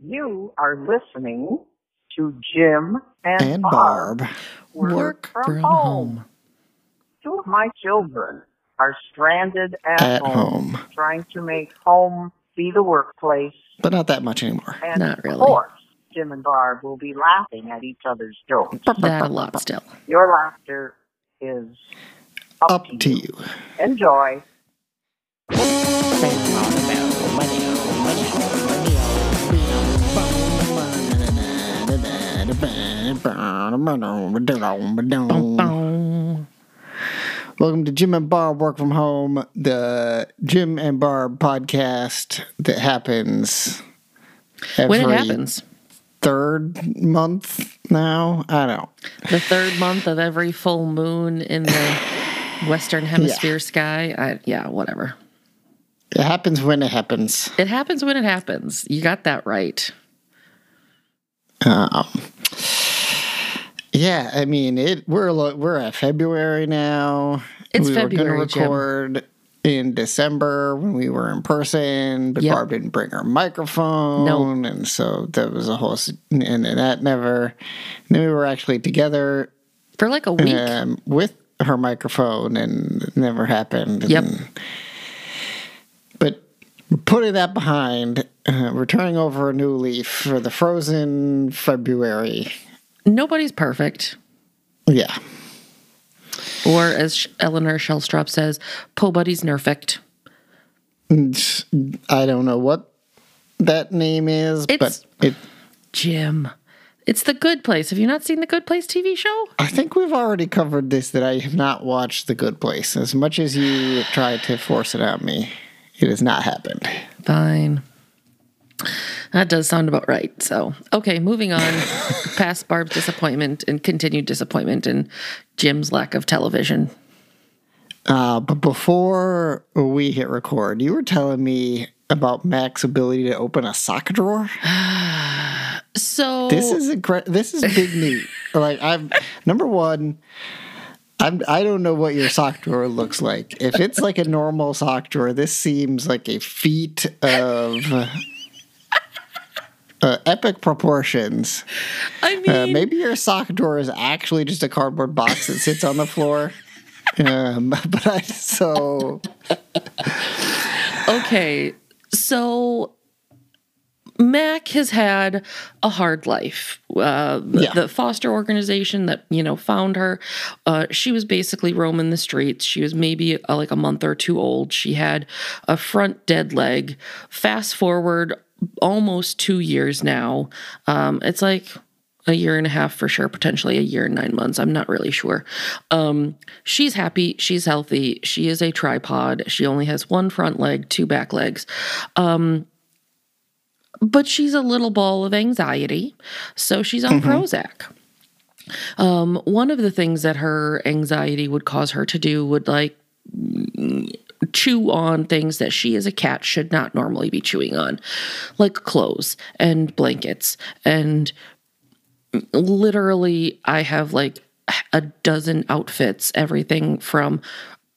You are listening to Jim and Barb work from home. Two of my children are stranded at home, trying to make home be the workplace. But not that much anymore. And not really. Of course, Jim and Barb will be laughing at each other's jokes. That a lot still. Your laughter is up to you. Enjoy. Welcome to Jim and Barb Work From Home, the Jim and Barb podcast that happens every third month now. I don't know. The third month of every full moon in the Western Hemisphere sky. Whatever. It happens when it happens. It happens when it happens. You got that right. Yeah, I mean, we're at February now. We were going to record in December when we were in person, but Barb didn't bring her microphone, and so that was a whole and then we were actually together for like a week with her microphone, and it never happened. But putting that behind, we're turning over a new leaf for the frozen February. Nobody's perfect. Yeah. Or as Eleanor Shellstrop says, po buddy's nerfect. I don't know what that name is, Jim. It's The Good Place. Have you not seen The Good Place TV show? I think we've already covered this, that I have not watched The Good Place. As much as you tried to force it on me, it has not happened. Fine. That does sound about right. So, okay, moving on past Barb's disappointment and continued disappointment and Jim's lack of television. But before we hit record, you were telling me about Mac's ability to open a sock drawer. So this is incredible. This is big news. Like, I don't know what your sock drawer looks like. If it's like a normal sock drawer, this seems like a feat of epic proportions. I mean, maybe your sock drawer is actually just a cardboard box that sits on the floor. Okay, so Mac has had a hard life. The foster organization that, found her, she was basically roaming the streets. She was maybe like a month or two old. She had a front dead leg. Fast forward almost 2 years now. It's like a year and a half for sure, potentially a year and 9 months. I'm not really sure. She's happy. She's healthy. She is a tripod. She only has one front leg, two back legs. But she's a little ball of anxiety, so she's on Prozac. One of the things that her anxiety would cause her to do would, chew on things that she as a cat should not normally be chewing on, like clothes and blankets. And literally, I have, a dozen outfits, everything from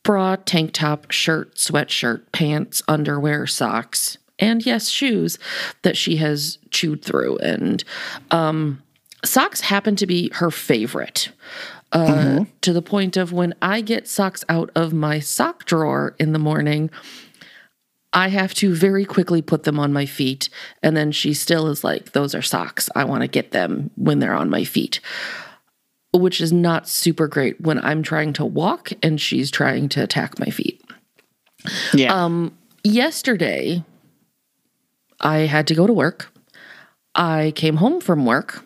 bra, tank top, shirt, sweatshirt, pants, underwear, socks, and yes, shoes that she has chewed through. And socks happen to be her favorite, to the point of when I get socks out of my sock drawer in the morning, I have to very quickly put them on my feet. And then she still is like, those are socks. I want to get them when they're on my feet, which is not super great when I'm trying to walk and she's trying to attack my feet. Yeah. Yesterday, I had to go to work. I came home from work.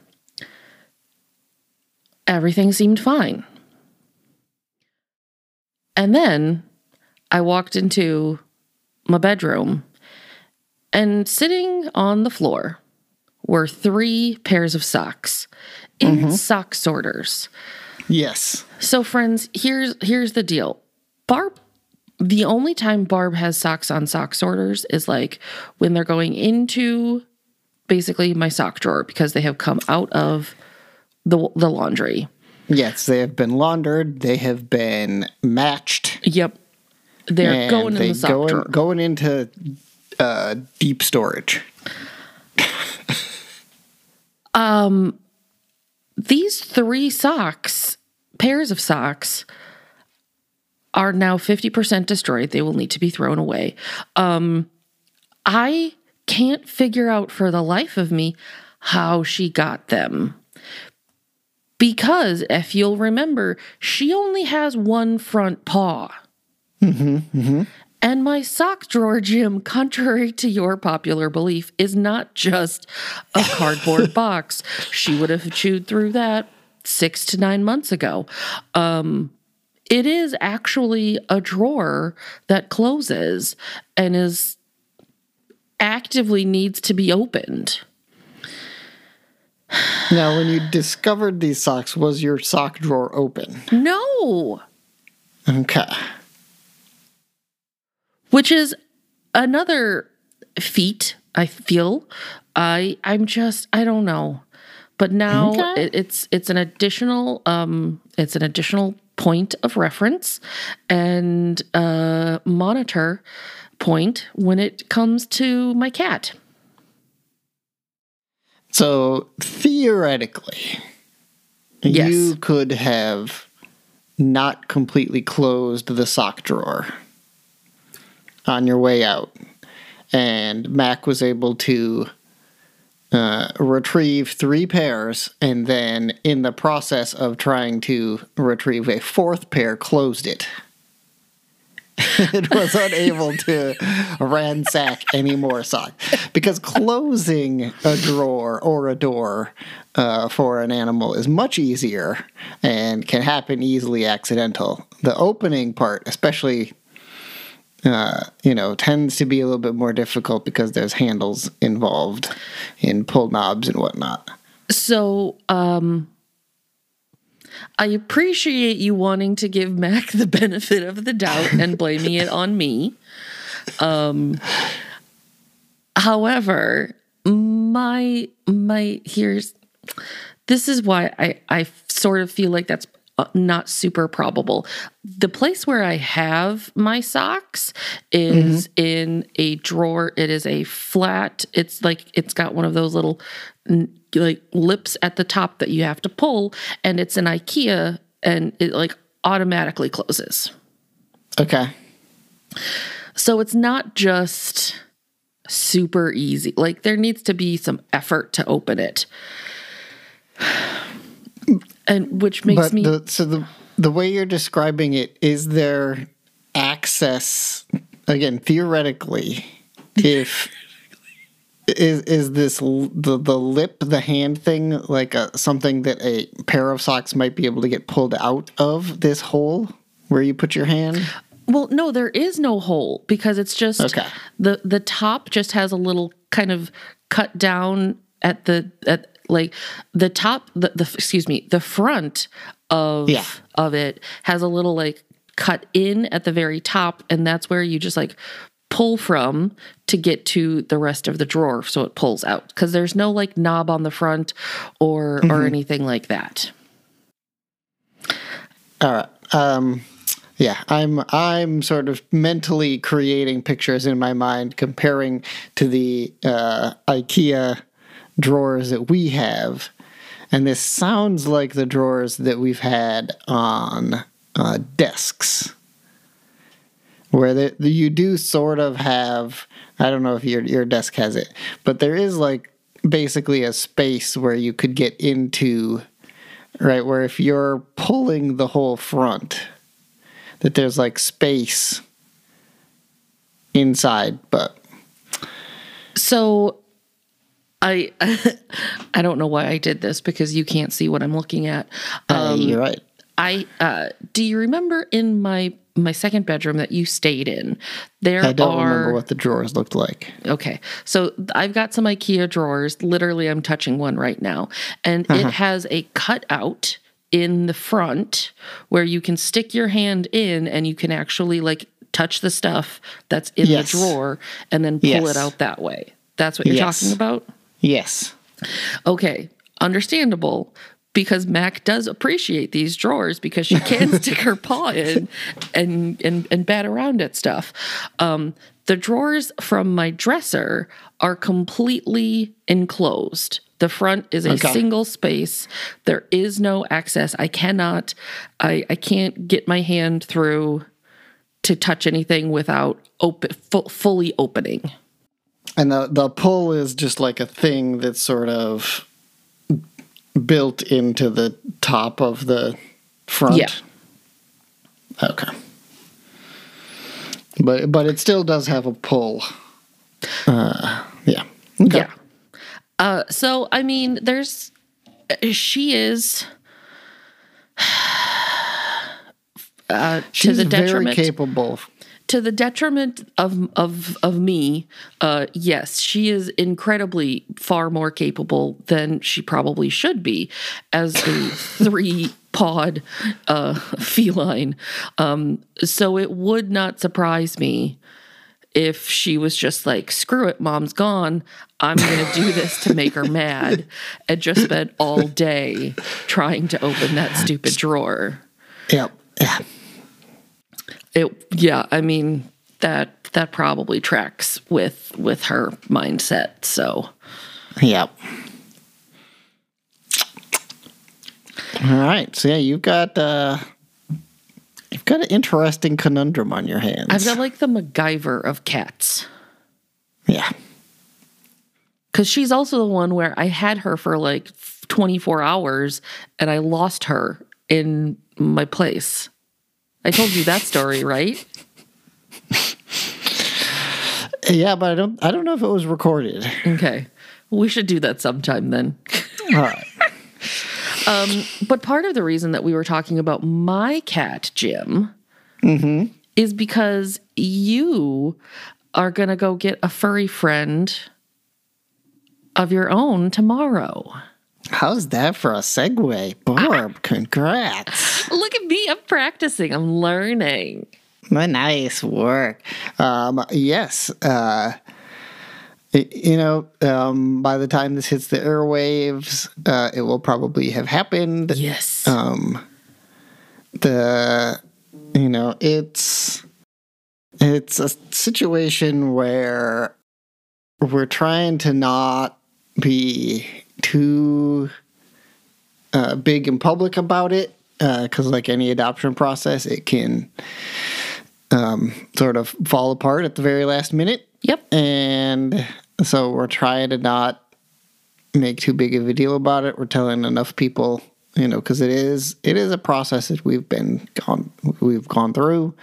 Everything seemed fine. And then I walked into my bedroom, and sitting on the floor were three pairs of socks in sock sorters. Yes. So friends, here's the deal. Barb, the only time Barb has socks on sock sorters is when they're going into basically my sock drawer, because they have come out of the laundry. Yes, they have been laundered. They have been matched. Yep. They're going in the sock drawer. Going into deep storage. These three socks, pairs of socks, are now 50% destroyed. They will need to be thrown away. I can't figure out for the life of me how she got them. Because, if you'll remember, she only has one front paw. Mm-hmm, mm-hmm. And my sock drawer, Jim, contrary to your popular belief, is not just a cardboard box. She would have chewed through that 6 to 9 months ago. It is actually a drawer that closes and is actively needs to be opened. Now, when you discovered these socks, was your sock drawer open? No. Okay. Which is another feat, I feel. I don't know. But now it's an additional point of reference and monitor point when it comes to my cat. So theoretically, yes, you could have not completely closed the sock drawer on your way out, and Mac was able to retrieve three pairs, and then in the process of trying to retrieve a fourth pair, closed it. It was unable to ransack any more socks. Because closing a drawer or a door for an animal is much easier and can happen easily accidental. The opening part, especially, tends to be a little bit more difficult because there's handles involved in pull knobs and whatnot. So, I appreciate you wanting to give Mac the benefit of the doubt and blaming it on me. However, this is why I sort of feel like that's not super probable. The place where I have my socks is in a drawer. It is a flat. It's like it's got one of those little lips at the top that you have to pull, and it's an IKEA, and it automatically closes. Okay. So it's not just super easy. There needs to be some effort to open it. And which makes me... So the way you're describing it, is there access, again, theoretically, if... Is this the lip, the hand thing, something that a pair of socks might be able to get pulled out of this hole where you put your hand? Well, no, there is no hole because it's just the top just has a little kind of cut down at the front of it has a little cut in at the very top, and that's where you just pull from to get to the rest of the drawer so it pulls out, because there's no knob on the front or anything like that. All right. I'm sort of mentally creating pictures in my mind comparing to the IKEA drawers that we have, and this sounds like the drawers that we've had on desks, where you do sort of have, I don't know if your desk has it, but there is basically a space where you could get into, right, where if you're pulling the whole front, that there's space inside, but. So I don't know why I did this because you can't see what I'm looking at. You're right. Do you remember in my second bedroom that you stayed in? I don't remember what the drawers looked like. Okay. So I've got some IKEA drawers. Literally, I'm touching one right now. And it has a cutout in the front where you can stick your hand in and you can actually touch the stuff that's in the drawer and then pull it out that way. That's what you're talking about? Yes. Okay. Understandable. because Mac does appreciate these drawers because she can stick her paw in and bat around at stuff. The drawers from my dresser are completely enclosed. The front is a single space. There is no access. I can't get my hand through to touch anything without fully opening. And the pull is just like a thing that's sort of built into the top of the front. Yeah. Okay. But it still does have a pull. Yeah. Okay. Yeah. So, I mean, she's the detriment, very capable. To the detriment of me, yes, she is incredibly far more capable than she probably should be as a three-pawed feline. So it would not surprise me if she was just like, screw it, mom's gone. I'm going to do this to make her mad, and just spent all day trying to open that stupid drawer. Yep. Yeah. I mean, that probably tracks with her mindset, so. Yep. All right. So, yeah, you've got an interesting conundrum on your hands. I've got like the MacGyver of cats. Yeah. Because she's also the one where I had her for like 24 hours and I lost her in my place. I told you that story, right? Yeah, but I don't know if it was recorded. Okay. We should do that sometime then. All right. But part of the reason that we were talking about my cat, Jim, is because you are going to go get a furry friend of your own tomorrow. How's that for a segue? Barb, congrats. Look at me. I'm practicing. I'm learning. Nice work. Yes. By the time this hits the airwaves, it will probably have happened. Yes. It's a situation where we're trying to not be too big in public about it, because like any adoption process, it can sort of fall apart at the very last minute. Yep. And so we're trying to not make too big of a deal about it. We're telling enough people, because it is a process that we've gone through.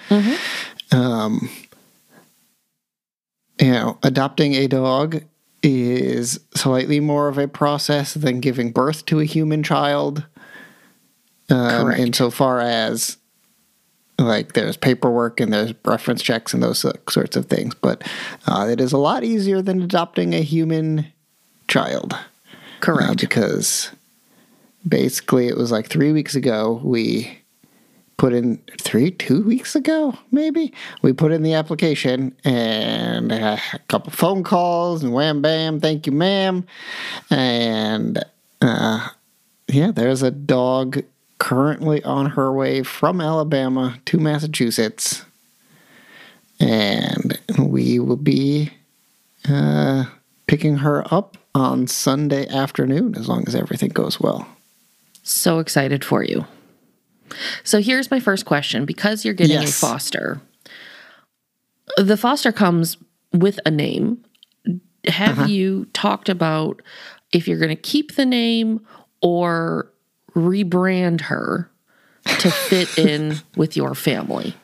Mm-hmm. Adopting a dog is slightly more of a process than giving birth to a human child. Correct. Insofar as, like, there's paperwork and there's reference checks and those sorts of things. But it is a lot easier than adopting a human child. Correct. Because basically it was like 3 weeks ago we put in 2 weeks ago, maybe, we put in the application and a couple phone calls and wham, bam, thank you, ma'am. And, there's a dog currently on her way from Alabama to Massachusetts. And we will be picking her up on Sunday afternoon, as long as everything goes well. So excited for you. So here's my first question. Because you're getting a foster, the foster comes with a name. Have you talked about if you're going to keep the name or rebrand her to fit in with your family?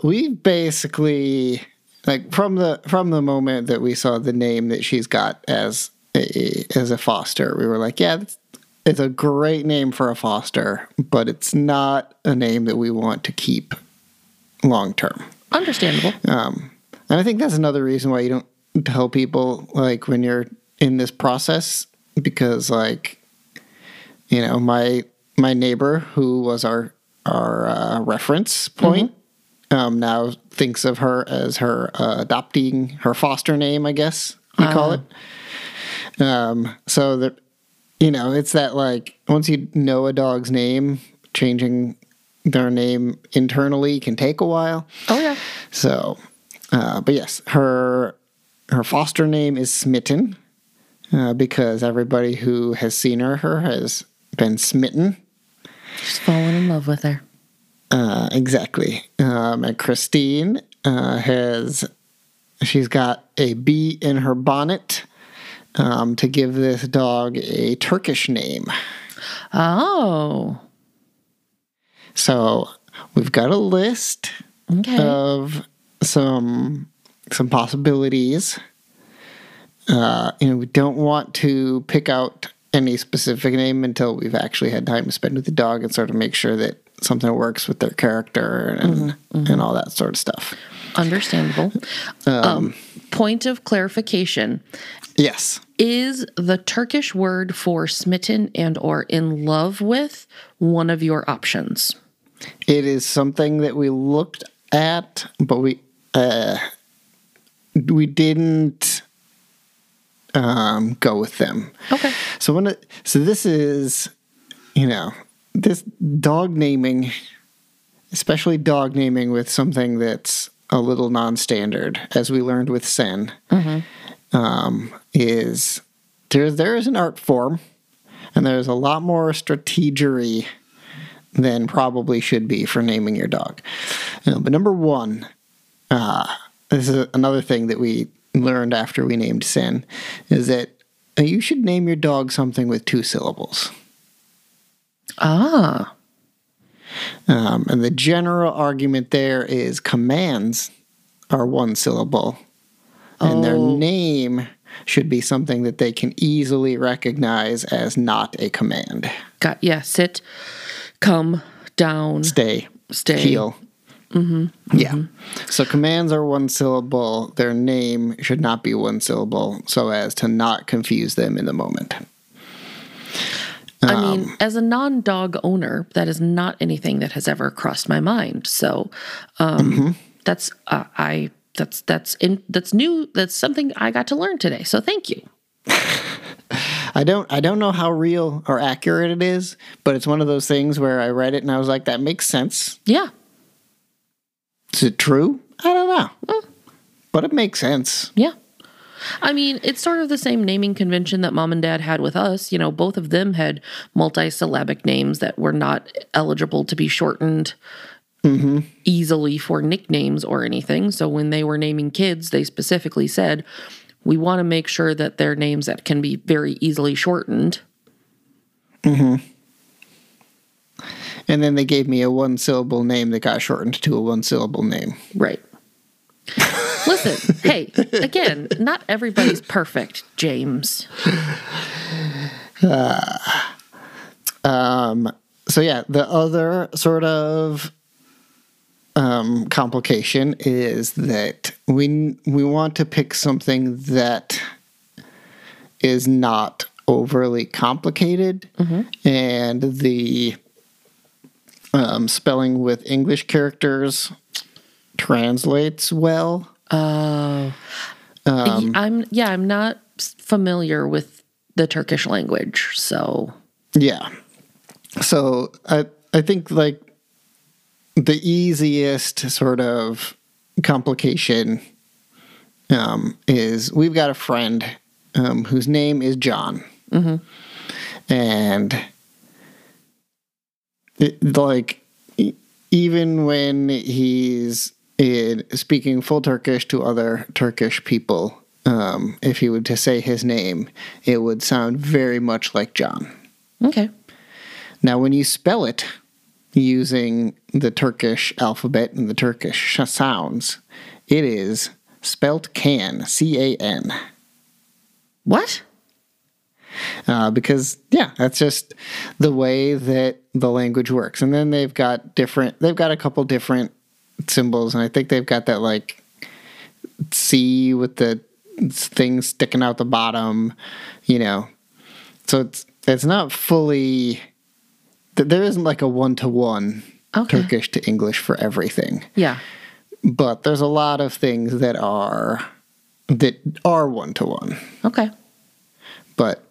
We basically, like, from the moment that we saw the name that she's got as a foster, we were like, yeah, that's, it's a great name for a foster, but it's not a name that we want to keep long-term. Understandable. And I think that's another reason why you don't tell people, like, when you're in this process, because, like, my neighbor, who was our reference point, now thinks of her as her adopting her foster name, I guess you call it. So that You know, it's that, like, once you know a dog's name, changing their name internally can take a while. Oh, yeah. So, but yes, her foster name is Smitten, because everybody who has seen her has been smitten. She's fallen in love with her. Exactly. And Christine she's got a bee in her bonnet, to give this dog a Turkish name. Oh. So we've got a list of some possibilities. We don't want to pick out any specific name until we've actually had time to spend with the dog and sort of make sure that something works with their character and all that sort of stuff. Understandable. Point of clarification. Yes. Is the Turkish word for smitten and or in love with one of your options? It is something that we looked at, but we didn't go with them. Okay. So this is, this dog naming, especially dog naming with something that's a little non-standard, as we learned with Sen, is there is an art form, and there's a lot more strategery than probably should be for naming your dog. But number one, this is another thing that we learned after we named Sen, is that you should name your dog something with two syllables. Ah. And the general argument there is commands are one syllable, and their name should be something that they can easily recognize as not a command. Sit, come, down, stay, heel. Mm-hmm. Yeah. Mm-hmm. So commands are one syllable. Their name should not be one syllable, so as to not confuse them in the moment. I mean, as a non-dog owner, that is not anything that has ever crossed my mind. So that's new. That's something I got to learn today. So thank you. I don't know how real or accurate it is, but it's one of those things where I read it and I was like, that makes sense. Yeah. Is it true? I don't know. But it makes sense. Yeah. I mean, it's sort of the same naming convention that Mom and Dad had with us. You know, both of them had multisyllabic names that were not eligible to be shortened easily for nicknames or anything. So when they were naming kids, they specifically said, we want to make sure that they're names that can be very easily shortened. Mm-hmm. And then they gave me a one-syllable name that got shortened to a one-syllable name. Right. Listen, hey, again, not everybody's perfect, James. So, yeah, the other sort of complication is that we want to pick something that is not overly complicated, and the spelling with English characters translates well. Oh, I'm not familiar with the Turkish language, so. Yeah. So I think, like, the easiest sort of complication is we've got a friend whose name is John. Mm-hmm. And, even when he's in speaking full Turkish to other Turkish people, if he were to say his name, it would sound very much like John. Okay. Now, when you spell it using the Turkish alphabet and the Turkish sounds, it is spelt Can, C-A-N. What? Because, yeah, that's just the way that the language works. And then they've got a couple different symbols, and I think they've got that, like, C with the thing sticking out the bottom, So it's not fully. There isn't like a one-to-one Turkish to English for everything. Yeah, but there's a lot of things that are one-to-one. Okay. But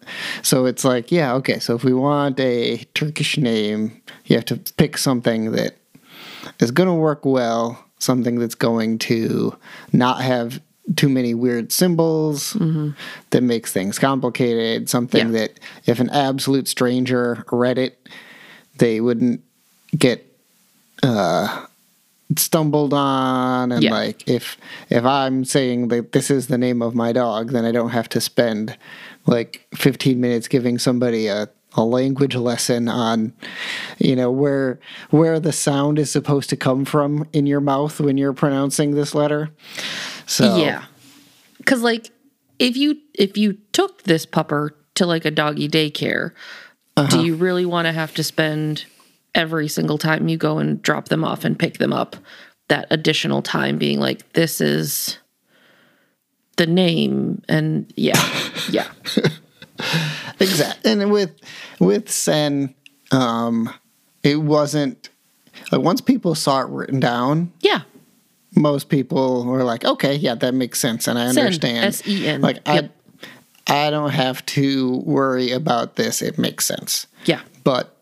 so it's like, yeah, okay. So if we want a Turkish name, you have to pick something that is going to work well, something that's going to not have too many weird symbols that makes things complicated, something that if an absolute stranger read it, they wouldn't get stumbled on. And like, if I'm saying that this is the name of my dog, then I don't have to spend like 15 minutes giving somebody a language lesson on, you know, where the sound is supposed to come from in your mouth when you're pronouncing this letter. So yeah, because like if you took this pupper to like a doggy daycare, do you really want to have to spend every single time you go and drop them off and pick them up that additional time being like, this is the name? And exactly. And with Sen, it wasn't like, once people saw it written down, most people were like, okay, yeah, that makes sense, and I understand. Sen, S-E-N. Like I don't have to worry about this. It makes sense. Yeah, but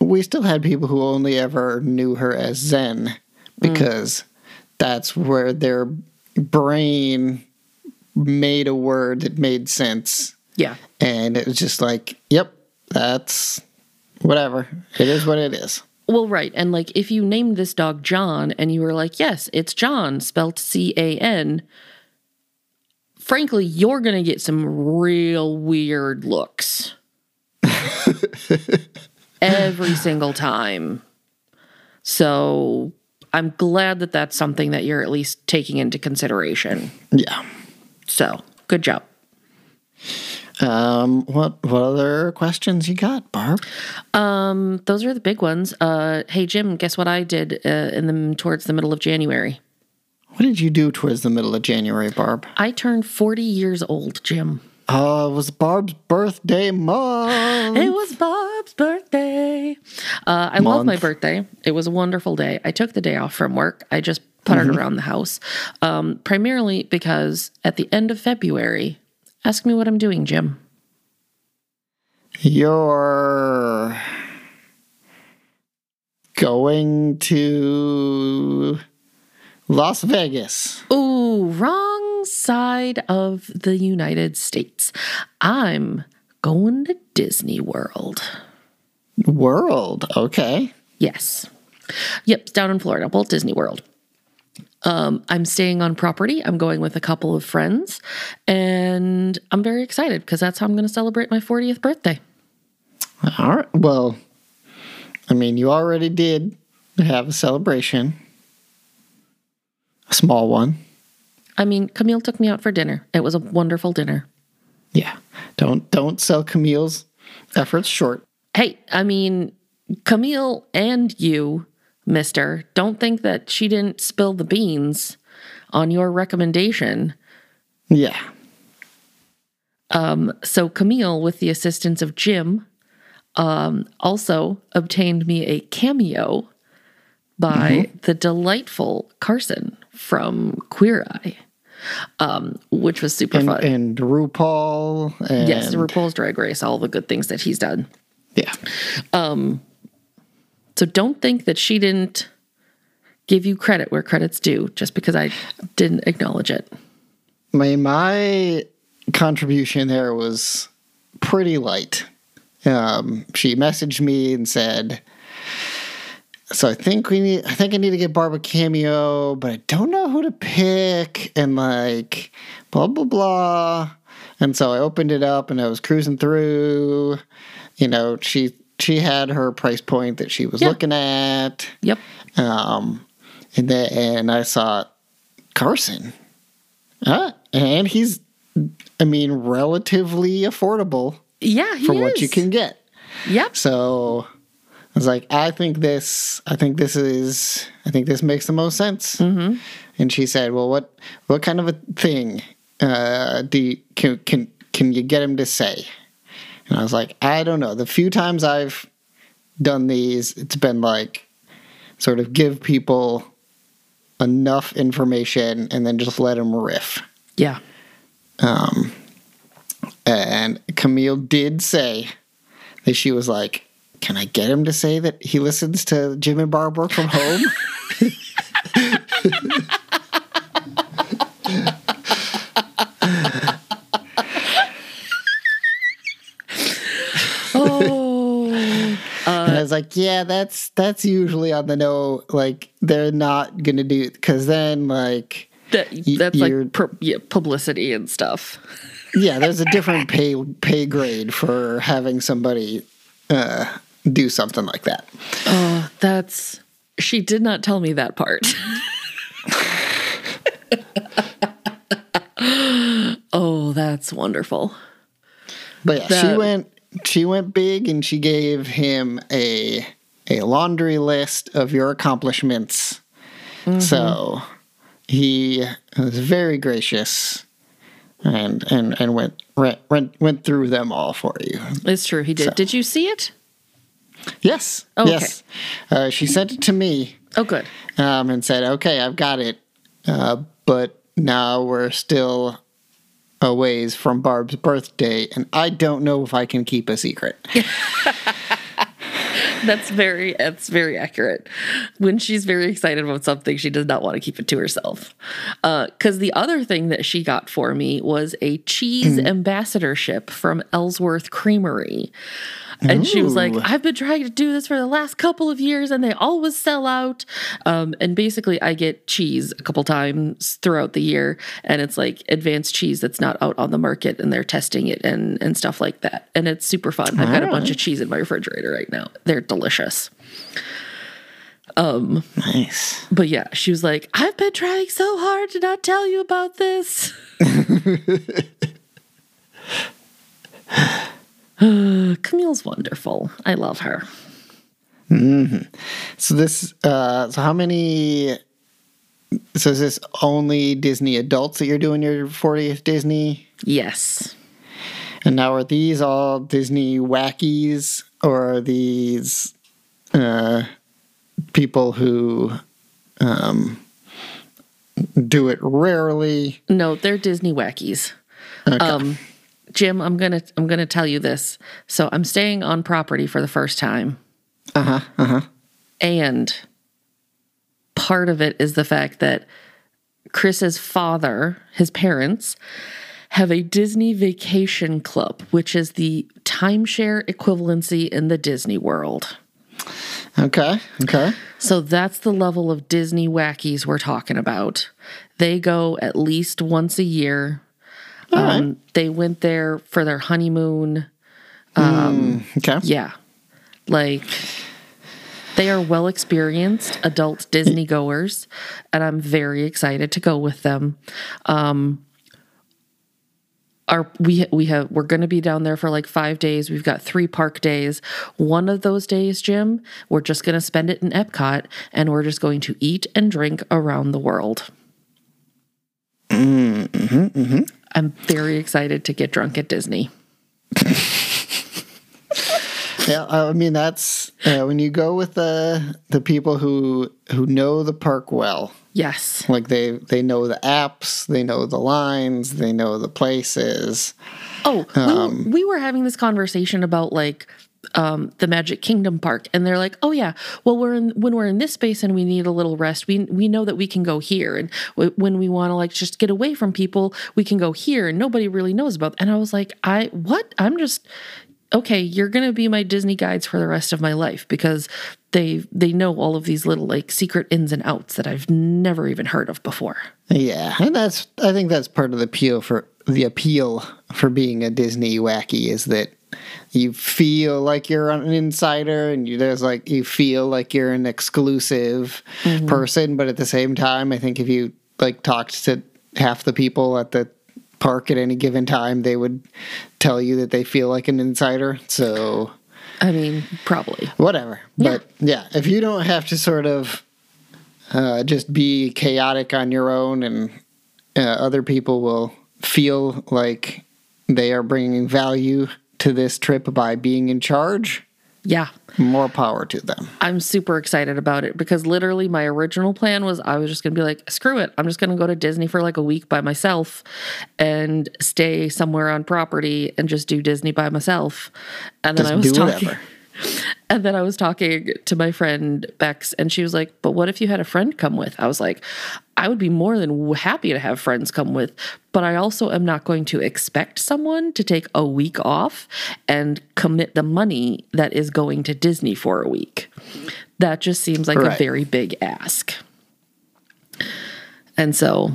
we still had people who only ever knew her as Zen because that's where their brain made a word that made sense. Yeah. And it was just like, yep, that's whatever. It is what it is. Well, right. And like, if you named this dog John and you were like, yes, it's John, spelled C-A-N, frankly, you're going to get some real weird looks every single time. So I'm glad that that's something that you're at least taking into consideration. Yeah. So good job. What other questions you got, Barb? Those are the big ones. Hey Jim, guess what I did towards the middle of January? What did you do towards the middle of January, Barb? I turned 40 years old, Jim. It was Barb's birthday month. It was Barb's birthday. I love my birthday. It was a wonderful day. I took the day off from work. I just puttered around the house, primarily because at the end of February, ask me what I'm doing, Jim. You're going to Las Vegas. Ooh, wrong side of the United States. I'm going to Disney World. Okay. Yes. Yep, it's down in Florida, Walt Disney World. I'm staying on property. I'm going with a couple of friends, and I'm very excited because that's how I'm going to celebrate my 40th birthday. All right. Well, I mean, you already did have a celebration, a small one. I mean, Camille took me out for dinner. It was a wonderful dinner. Yeah. Don't sell Camille's efforts short. Hey, I mean, Camille and you, mister, don't think that she didn't spill the beans on your recommendation. Yeah. So Camille, with the assistance of Jim, also obtained me a cameo by the delightful Carson from Queer Eye, which was super fun. And RuPaul. And... Yes, RuPaul's Drag Race, all the good things that he's done. Yeah. So don't think that she didn't give you credit where credit's due just because I didn't acknowledge it. My contribution there was pretty light. She messaged me and said, so I need to get Barb a cameo, but I don't know who to pick, and like blah blah blah. And so I opened it up and I was cruising through. You know, she had her price point that she was looking at. Yep. And I saw Carson. And he's, I mean, relatively affordable. Yeah, he for is. What you can get. Yep. So I was like, I think this makes the most sense. Mm-hmm. And she said, well, what kind of a thing can you get him to say? And I was like, I don't know. The few times I've done these, it's been like sort of give people enough information and then just let them riff. Yeah. And Camille did say that she was like, can I get him to say that he listens to Jim and Barbara from home? And I was like, yeah, that's usually on the no. Like, they're not going to do it because then, like... That's like publicity and stuff. Yeah, there's a different pay grade for having somebody... do something like that. Oh, that's... She did not tell me that part. Oh, that's wonderful. But yeah, that... she went big and she gave him a laundry list of your accomplishments. Mm-hmm. So he was very gracious and went through them all for you. It's true, he did. So. Did you see it? Yes. Oh, okay. Yes. She sent it to me. Oh, good. And said, okay, I've got it. But now we're still a ways from Barb's birthday, and I don't know if I can keep a secret. That's very accurate. When she's very excited about something, she does not want to keep it to herself. Because the other thing that she got for me was a cheese ambassadorship from Ellsworth Creamery. And she was like, I've been trying to do this for the last couple of years, and they always sell out. And basically, I get cheese a couple times throughout the year, and it's like advanced cheese that's not out on the market, and they're testing it and stuff like that. And it's super fun. I've got a bunch of cheese in my refrigerator right now. They're delicious. Nice. But yeah, she was like, I've been trying so hard to not tell you about this. Camille's wonderful. I love her. Mm-hmm. So this, so is this only Disney adults that you're doing your 40th Disney? Yes. And now are these all Disney wackies, or are these people who do it rarely? No, they're Disney wackies. Okay. Jim, I'm gonna tell you this. So I'm staying on property for the first time. Uh-huh. Uh-huh. And part of it is the fact that Chris's father, his parents, have a Disney Vacation Club, which is the timeshare equivalency in the Disney World. Okay. Okay. So that's the level of Disney wackies we're talking about. They go at least once a year. They went there for their honeymoon. Okay. Yeah. Like, they are well-experienced adult Disney goers, and I'm very excited to go with them. We're going to be down there for like 5 days. We've got 3 park days. One of those days, Jim, we're just going to spend it in Epcot, and we're just going to eat and drink around the world. Mm-hmm, mm-hmm. I'm very excited to get drunk at Disney. Yeah, I mean, that's when you go with the people who know the park well. Yes. Like, they know the apps, they know the lines, they know the places. Oh, we were having this conversation about, like, the Magic Kingdom park, and they're like, oh yeah, well, when we're in this space and we need a little rest, we know that we can go here, and when we want to, like, just get away from people, we can go here, and nobody really knows about. And I was like, okay, you're gonna be my Disney guides for the rest of my life, because they know all of these little, like, secret ins and outs that I've never even heard of before. Yeah, and I think that's part of the appeal for being a Disney wacky, is that you feel like you're an insider, and you feel like you're an exclusive person. But at the same time, I think if you, like, talked to half the people at the park at any given time, they would tell you that they feel like an insider. So, I mean, probably. Whatever. Yeah. But yeah, if you don't have to sort of just be chaotic on your own, and other people will feel like they are bringing value to this trip by being in charge, Yeah. More power to them. I'm super excited about it because literally my original plan was I was just going to be like, screw it. I'm just going to go to Disney for like a week by myself and stay somewhere on property and just do Disney by myself. And then I was talking to my friend Bex and she was like, but what if you had a friend come with? I was like, I would be more than happy to have friends come with, but I also am not going to expect someone to take a week off and commit the money that is going to Disney for a week. That just seems like a very big ask. And so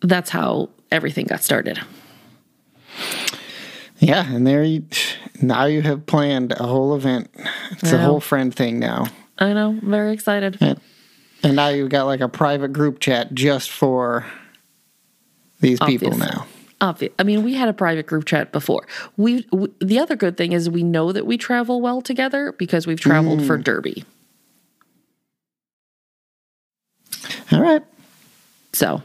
that's how everything got started. Yeah, and now you have planned a whole event. It's a whole friend thing now. I know. I'm very excited. And now you've got like a private group chat just for these people now. Obvious. I mean, we had a private group chat before. We the other good thing is we know that we travel well together because we've traveled for Derby. All right. So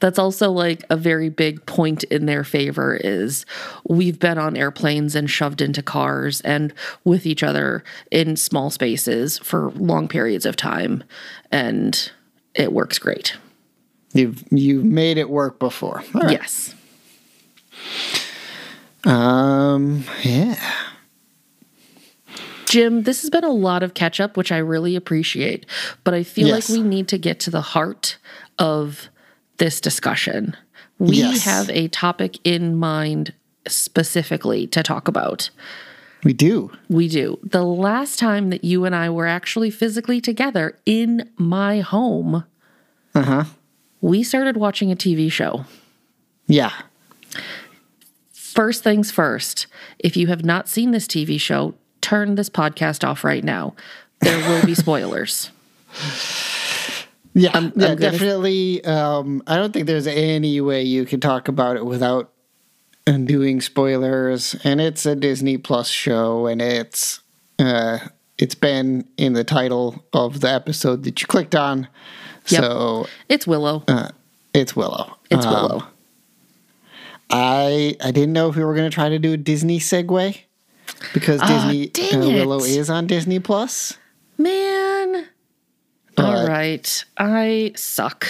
that's also like a very big point in their favor is we've been on airplanes and shoved into cars and with each other in small spaces for long periods of time, and it works great. You've made it work before. All right. Yes. Yeah. Jim, this has been a lot of catch-up, which I really appreciate, but I feel like we need to get to the heart of this discussion. We have a topic in mind specifically to talk about. We do. The last time that you and I were actually physically together in my home, we started watching a TV show. Yeah. First things first, if you have not seen this TV show, turn this podcast off right now. There will be spoilers. Yeah, I'm definitely. I don't think there's any way you can talk about it without doing spoilers. And it's a Disney Plus show, and it's been in the title of the episode that you clicked on. Yep. So it's Willow. It's Willow. I didn't know if we were going to try to do a Disney segue. Because Disney Willow is on Disney Plus. Man. All right. I suck.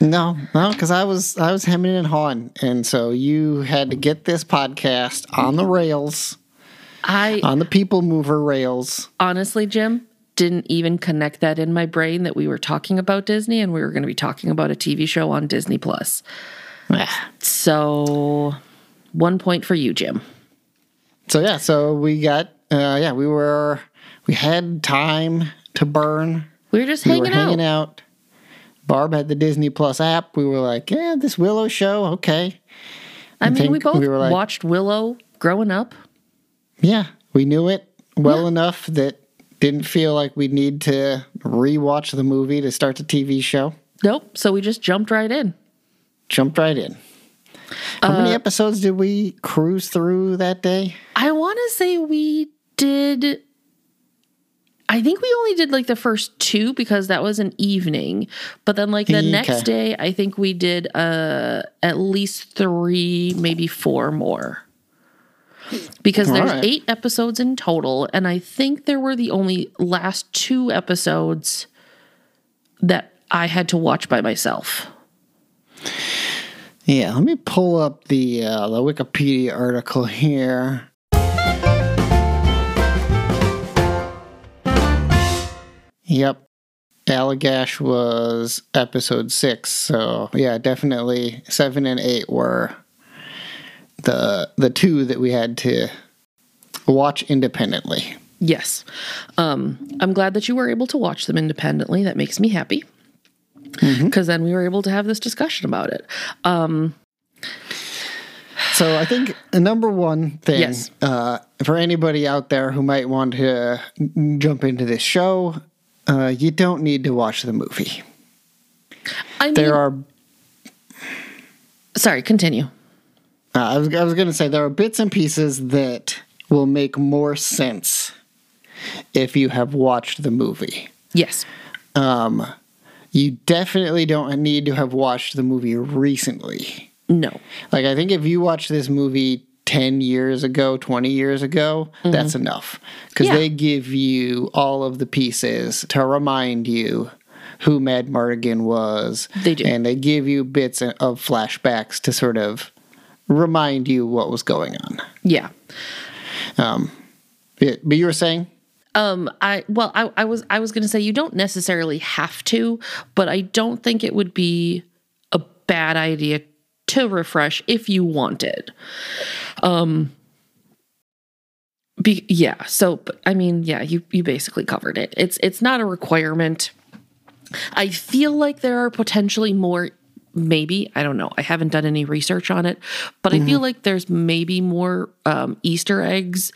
No, because I was hemming and hawing. And so you had to get this podcast on the rails. On the people mover rails. Honestly, Jim, didn't even connect that in my brain that we were talking about Disney and we were going to be talking about a TV show on Disney Plus. So 1 point for you, Jim. So we got, we had time to burn. We were just hanging out. Barb had the Disney Plus app. We were like, yeah, this Willow show, okay. We both watched Willow growing up. Yeah, we knew it well enough that didn't feel like we need to rewatch the movie to start the TV show. Nope, so we just jumped right in. How many episodes did we cruise through that day? I want to say we did. I think we only did like the first two because that was an evening. But then like the next day, I think we did at least three, maybe four more. Because there's 8 episodes in total. And I think there were the only last 2 episodes that I had to watch by myself. Yeah, let me pull up the Wikipedia article here. Yep. Elgash was episode 6, so yeah, definitely 7 and 8 were the 2 that we had to watch independently. Yes. I'm glad that you were able to watch them independently. That makes me happy. Because then we were able to have this discussion about it. So I think the number one thing for anybody out there who might want to jump into this show, you don't need to watch the movie. Sorry, continue. I was going to say there are bits and pieces that will make more sense if you have watched the movie. Yes. You definitely don't need to have watched the movie recently. No. Like, I think if you watch this movie 10 years ago, 20 years ago, that's enough. Because they give you all of the pieces to remind you who Mad Mardigan was. They do. And they give you bits of flashbacks to sort of remind you what was going on. Yeah. But you were saying? I was going to say you don't necessarily have to, but I don't think it would be a bad idea to refresh if you wanted. You basically covered it. It's not a requirement. I feel like there are potentially more, maybe, I don't know. I haven't done any research on it, but I feel like there's maybe more Easter eggs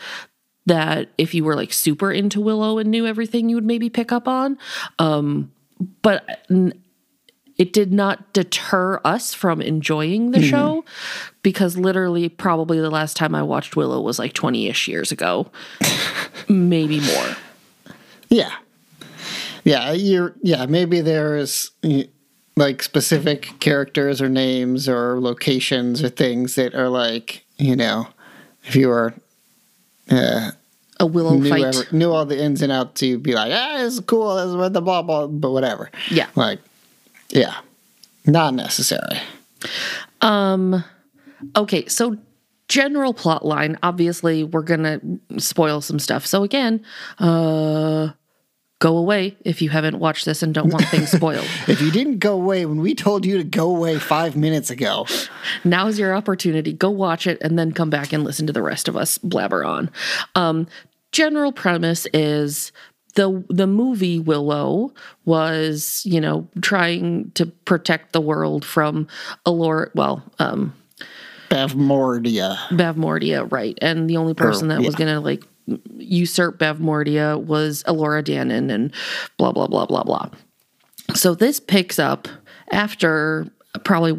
that if you were like super into Willow and knew everything, you would maybe pick up on. But it did not deter us from enjoying the show, because literally probably the last time I watched Willow was like 20-ish years ago, maybe more. Yeah. Yeah, maybe there's like specific characters or names or locations or things that are like, you know, if you were a Willow fight. Knew all the ins and outs, you'd be like, this is cool, this is what the blah, blah, but whatever. Yeah. Like, yeah, not necessary. Okay, so general plot line, obviously we're going to spoil some stuff. So again, go away if you haven't watched this and don't want things spoiled. If you didn't go away when we told you to go away 5 minutes ago. Now's your opportunity. Go watch it and then come back and listen to the rest of us blabber on. General premise is the movie Willow was, you know, trying to protect the world from Elora, Bavmorda. Bavmorda, right. And the only person that was going to, like, usurp Bavmorda was Elora Danan and blah, blah, blah, blah, blah. So this picks up after probably,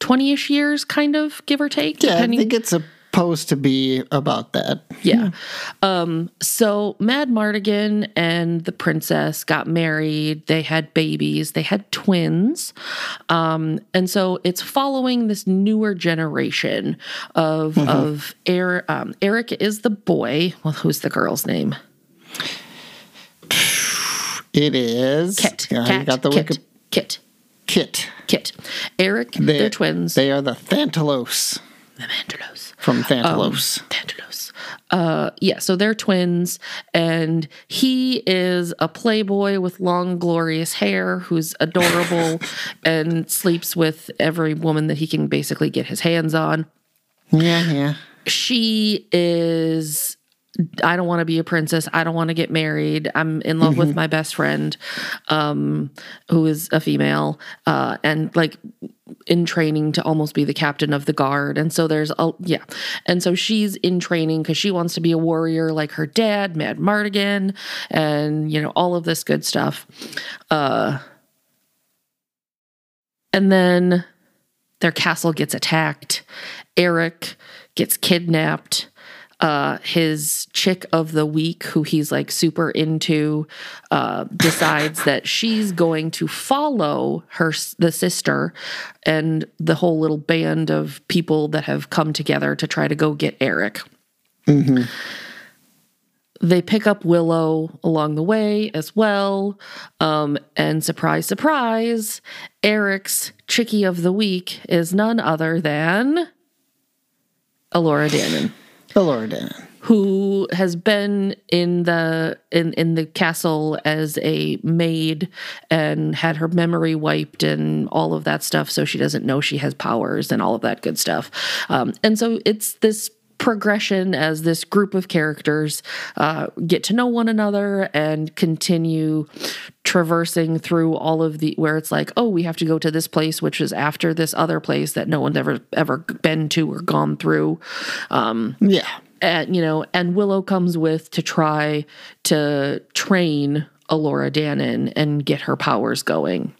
20-ish years, kind of, give or take? Yeah, depending. I think it's supposed to be about that. Yeah. So Mad Mardigan and the princess got married. They had babies. They had twins. And so it's following this newer generation of Eric is the boy. Well, who's the girl's name? It is Kit. Kit. Eric, they're twins. They are the Thantalos. From Thantalos. So they're twins, and he is a playboy with long, glorious hair who's adorable and sleeps with every woman that he can basically get his hands on. Yeah. She is, I don't want to be a princess. I don't want to get married. I'm in love with my best friend, who is a female, and like in training to almost be the captain of the guard. And so and so she's in training because she wants to be a warrior like her dad, Mad Mardigan, and, you know, all of this good stuff. And then their castle gets attacked. Eric gets kidnapped. His chick of the week, who he's like super into, decides that she's going to follow the sister and the whole little band of people that have come together to try to go get Eric. They pick up Willow along the way as well. And surprise, surprise, Eric's chickie of the week is none other than Elora Danan. Elora Danan, who has been in the castle as a maid and had her memory wiped and all of that stuff, so she doesn't know she has powers and all of that good stuff. And so it's this progression as this group of characters get to know one another and continue traversing through all of where it's like, oh, we have to go to this place, which is after this other place that no one's ever been to or gone through. And Willow comes with to try to train Elora Danan and get her powers going.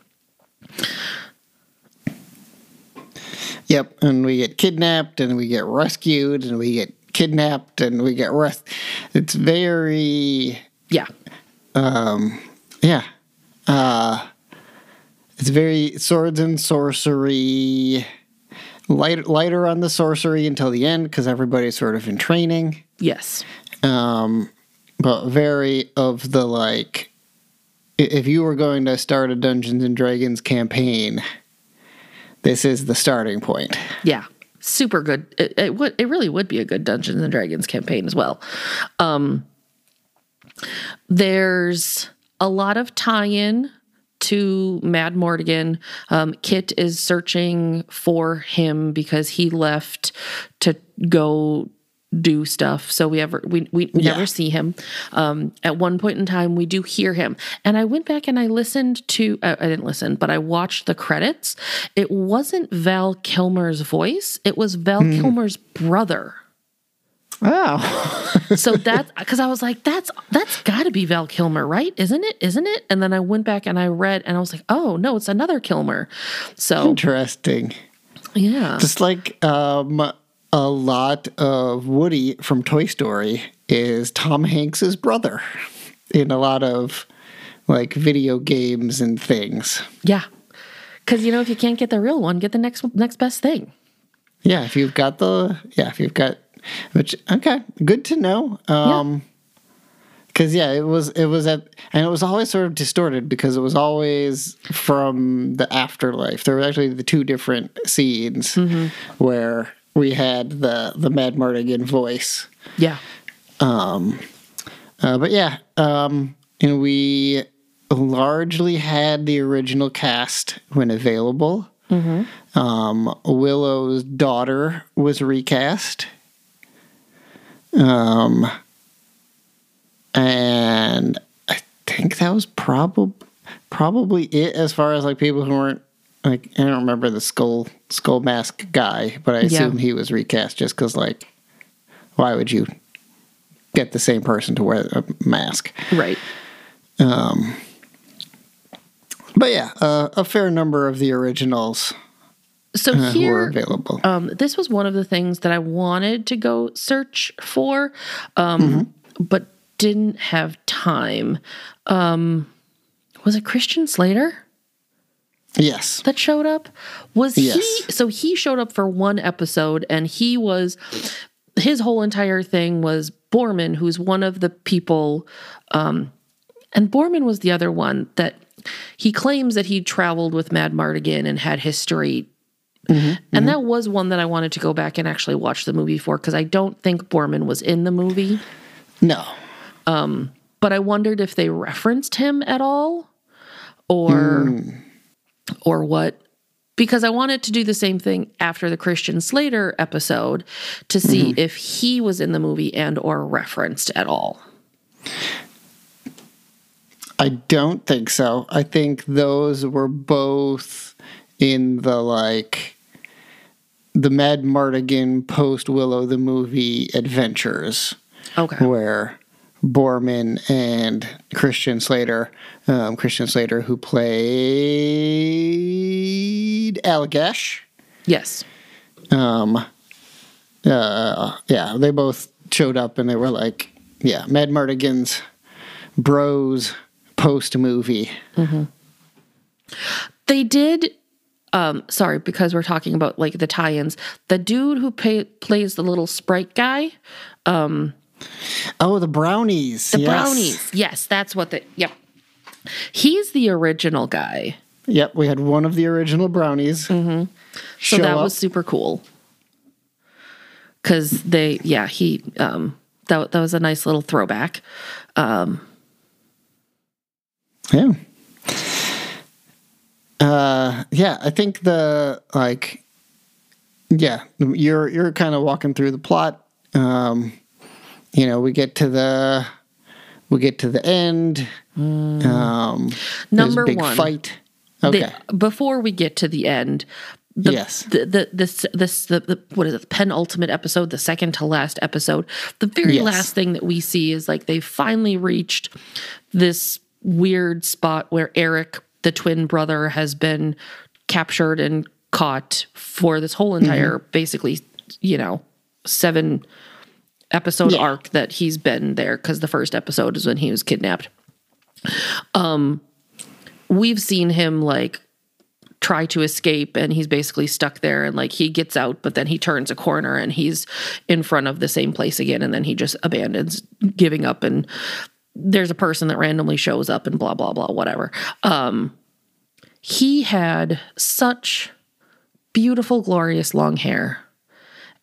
Yep, and we get kidnapped, and we get rescued, and we get kidnapped, and we get It's very... Yeah. It's very swords and sorcery, lighter on the sorcery until the end because everybody's sort of in training. Yes. But very of the, like, if you were going to start a Dungeons and Dragons campaign, this is the starting point. Yeah. Super good. It really would be a good Dungeons and Dragons campaign as well. There's a lot of tie-in to Mad Mortigan. Kit is searching for him because he left to go do stuff. So we never see him. At one point in time, we do hear him. And I went back and I listened to, I didn't listen, but I watched the credits. It wasn't Val Kilmer's voice. It was Val Kilmer's brother. Oh. So that's, because I was like, that's gotta be Val Kilmer, right? Isn't it? And then I went back and I read and I was like, oh no, it's another Kilmer. So interesting. Yeah. Just like, a lot of Woody from Toy Story is Tom Hanks's brother in a lot of, like, video games and things. Yeah. Because, you know, if you can't get the real one, get the next best thing. Yeah, if you've got okay, good to know. Because, it was always sort of distorted because it was always from the afterlife. There were actually the two different scenes where we had the Mad Mortigan voice. Yeah. And we largely had the original cast when available. Mm-hmm. Willow's daughter was recast. And I think that was probably it as far as, like, people who weren't, like, I don't remember the skull mask guy, but I assume he was recast just because, like, why would you get the same person to wear a mask? Right. A fair number of the originals were available. This was one of the things that I wanted to go search for, but didn't have time. Was it Christian Slater? Yes. That showed up? So he showed up for one episode, and his whole entire thing was Boorman, who's one of the people, and Boorman was the other one that he claims that he traveled with Mad Mortigan and had history. And that was one that I wanted to go back and actually watch the movie for, because I don't think Boorman was in the movie. No. But I wondered if they referenced him at all, or what, because I wanted to do the same thing after the Christian Slater episode to see if he was in the movie and or referenced at all. I don't think so. I think those were both in the, like, the Mad Mortigan post Willow the movie adventures. Okay. Where Boorman and Christian Slater, who played Elgash. Yes. They both showed up and they were like, Mad Mortigan's bros post-movie. They did, because we're talking about, like, the tie-ins, the dude who plays the little sprite guy, the brownies. Brownies. Yes, that's what yep. He's the original guy. Yep, we had one of the original brownies. So that was super cool. Because that was a nice little throwback. I think you're kind of walking through the plot. You know, we get to the end. Number big one fight. Okay. Before we get to the end, the penultimate episode, the second to last episode, the very last thing that we see is, like, they finally reached this weird spot where Eric, the twin brother, has been captured and caught for this whole entire, basically, you know, 7 episode arc that he's been there, because the first episode is when he was kidnapped. We've seen him, like, try to escape, and he's basically stuck there, and like he gets out, but then he turns a corner and he's in front of the same place again, and then he just abandons, giving up, and there's a person that randomly shows up and blah, blah, blah, whatever. He had such beautiful, glorious long hair,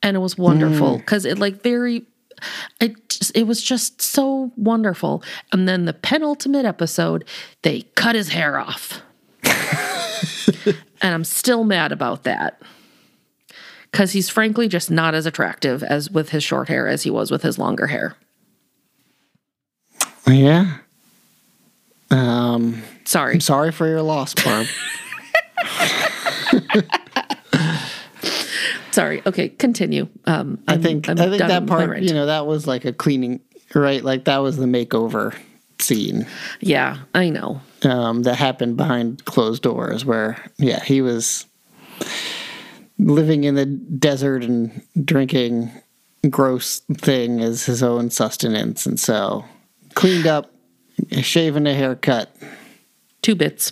and it was wonderful because it like very... It was just so wonderful. And then the penultimate episode, they cut his hair off. And I'm still mad about that. Because he's frankly just not as attractive as with his short hair as he was with his longer hair. Yeah. Sorry. I'm sorry for your loss, Barb. Sorry. Okay, continue. I think that part, you know, that was like a cleaning, right? Like that was the makeover scene. Yeah, I know. That happened behind closed doors where, yeah, he was living in the desert and drinking gross thing as his own sustenance. And so cleaned up, shaving a haircut. 2 bits.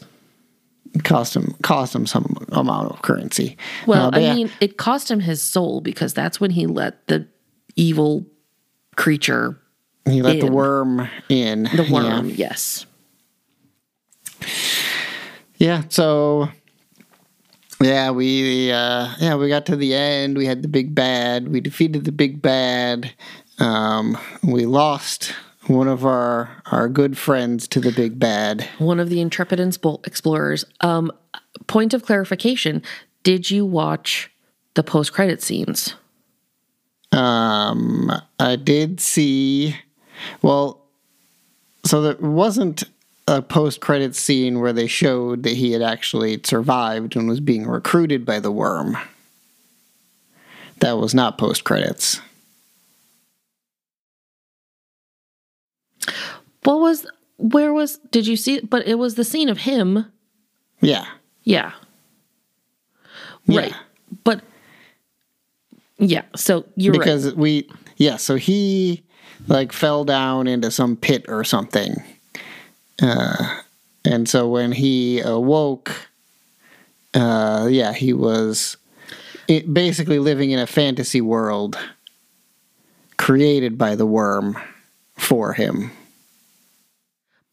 Cost him some amount of currency. Well, I mean, it cost him his soul because that's when he let the evil creature in. He let the worm in. The worm, yeah. Yes. Yeah, so... Yeah, we got to the end. We had the big bad. We defeated the big bad. We lost... one of our good friends to the big bad. One of the intrepid explorers. Point of clarification, did you watch the post-credit scenes? I did see... Well, so there wasn't a post-credit scene where they showed that he had actually survived and was being recruited by the worm. That was not post-credits. Did you see it? But it was the scene of him. Yeah. Yeah. Right. Yeah. But, yeah, so you're because right. So he, like, fell down into some pit or something. And so when he awoke, he was basically living in a fantasy world created by the worm for him.